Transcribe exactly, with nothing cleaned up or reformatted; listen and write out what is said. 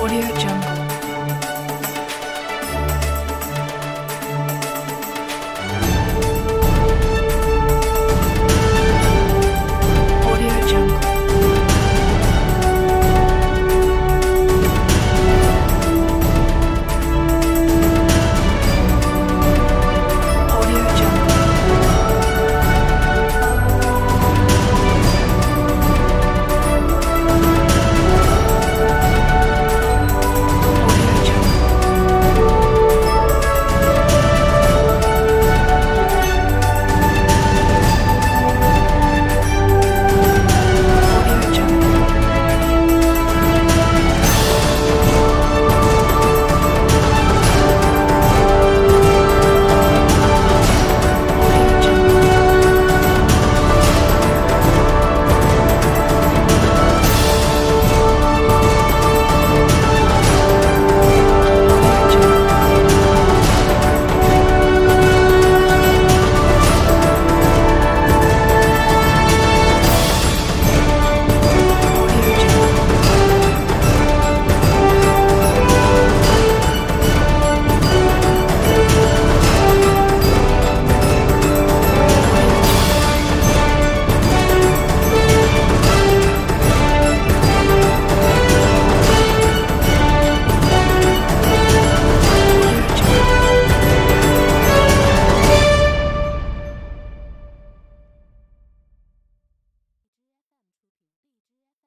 AudioJungle.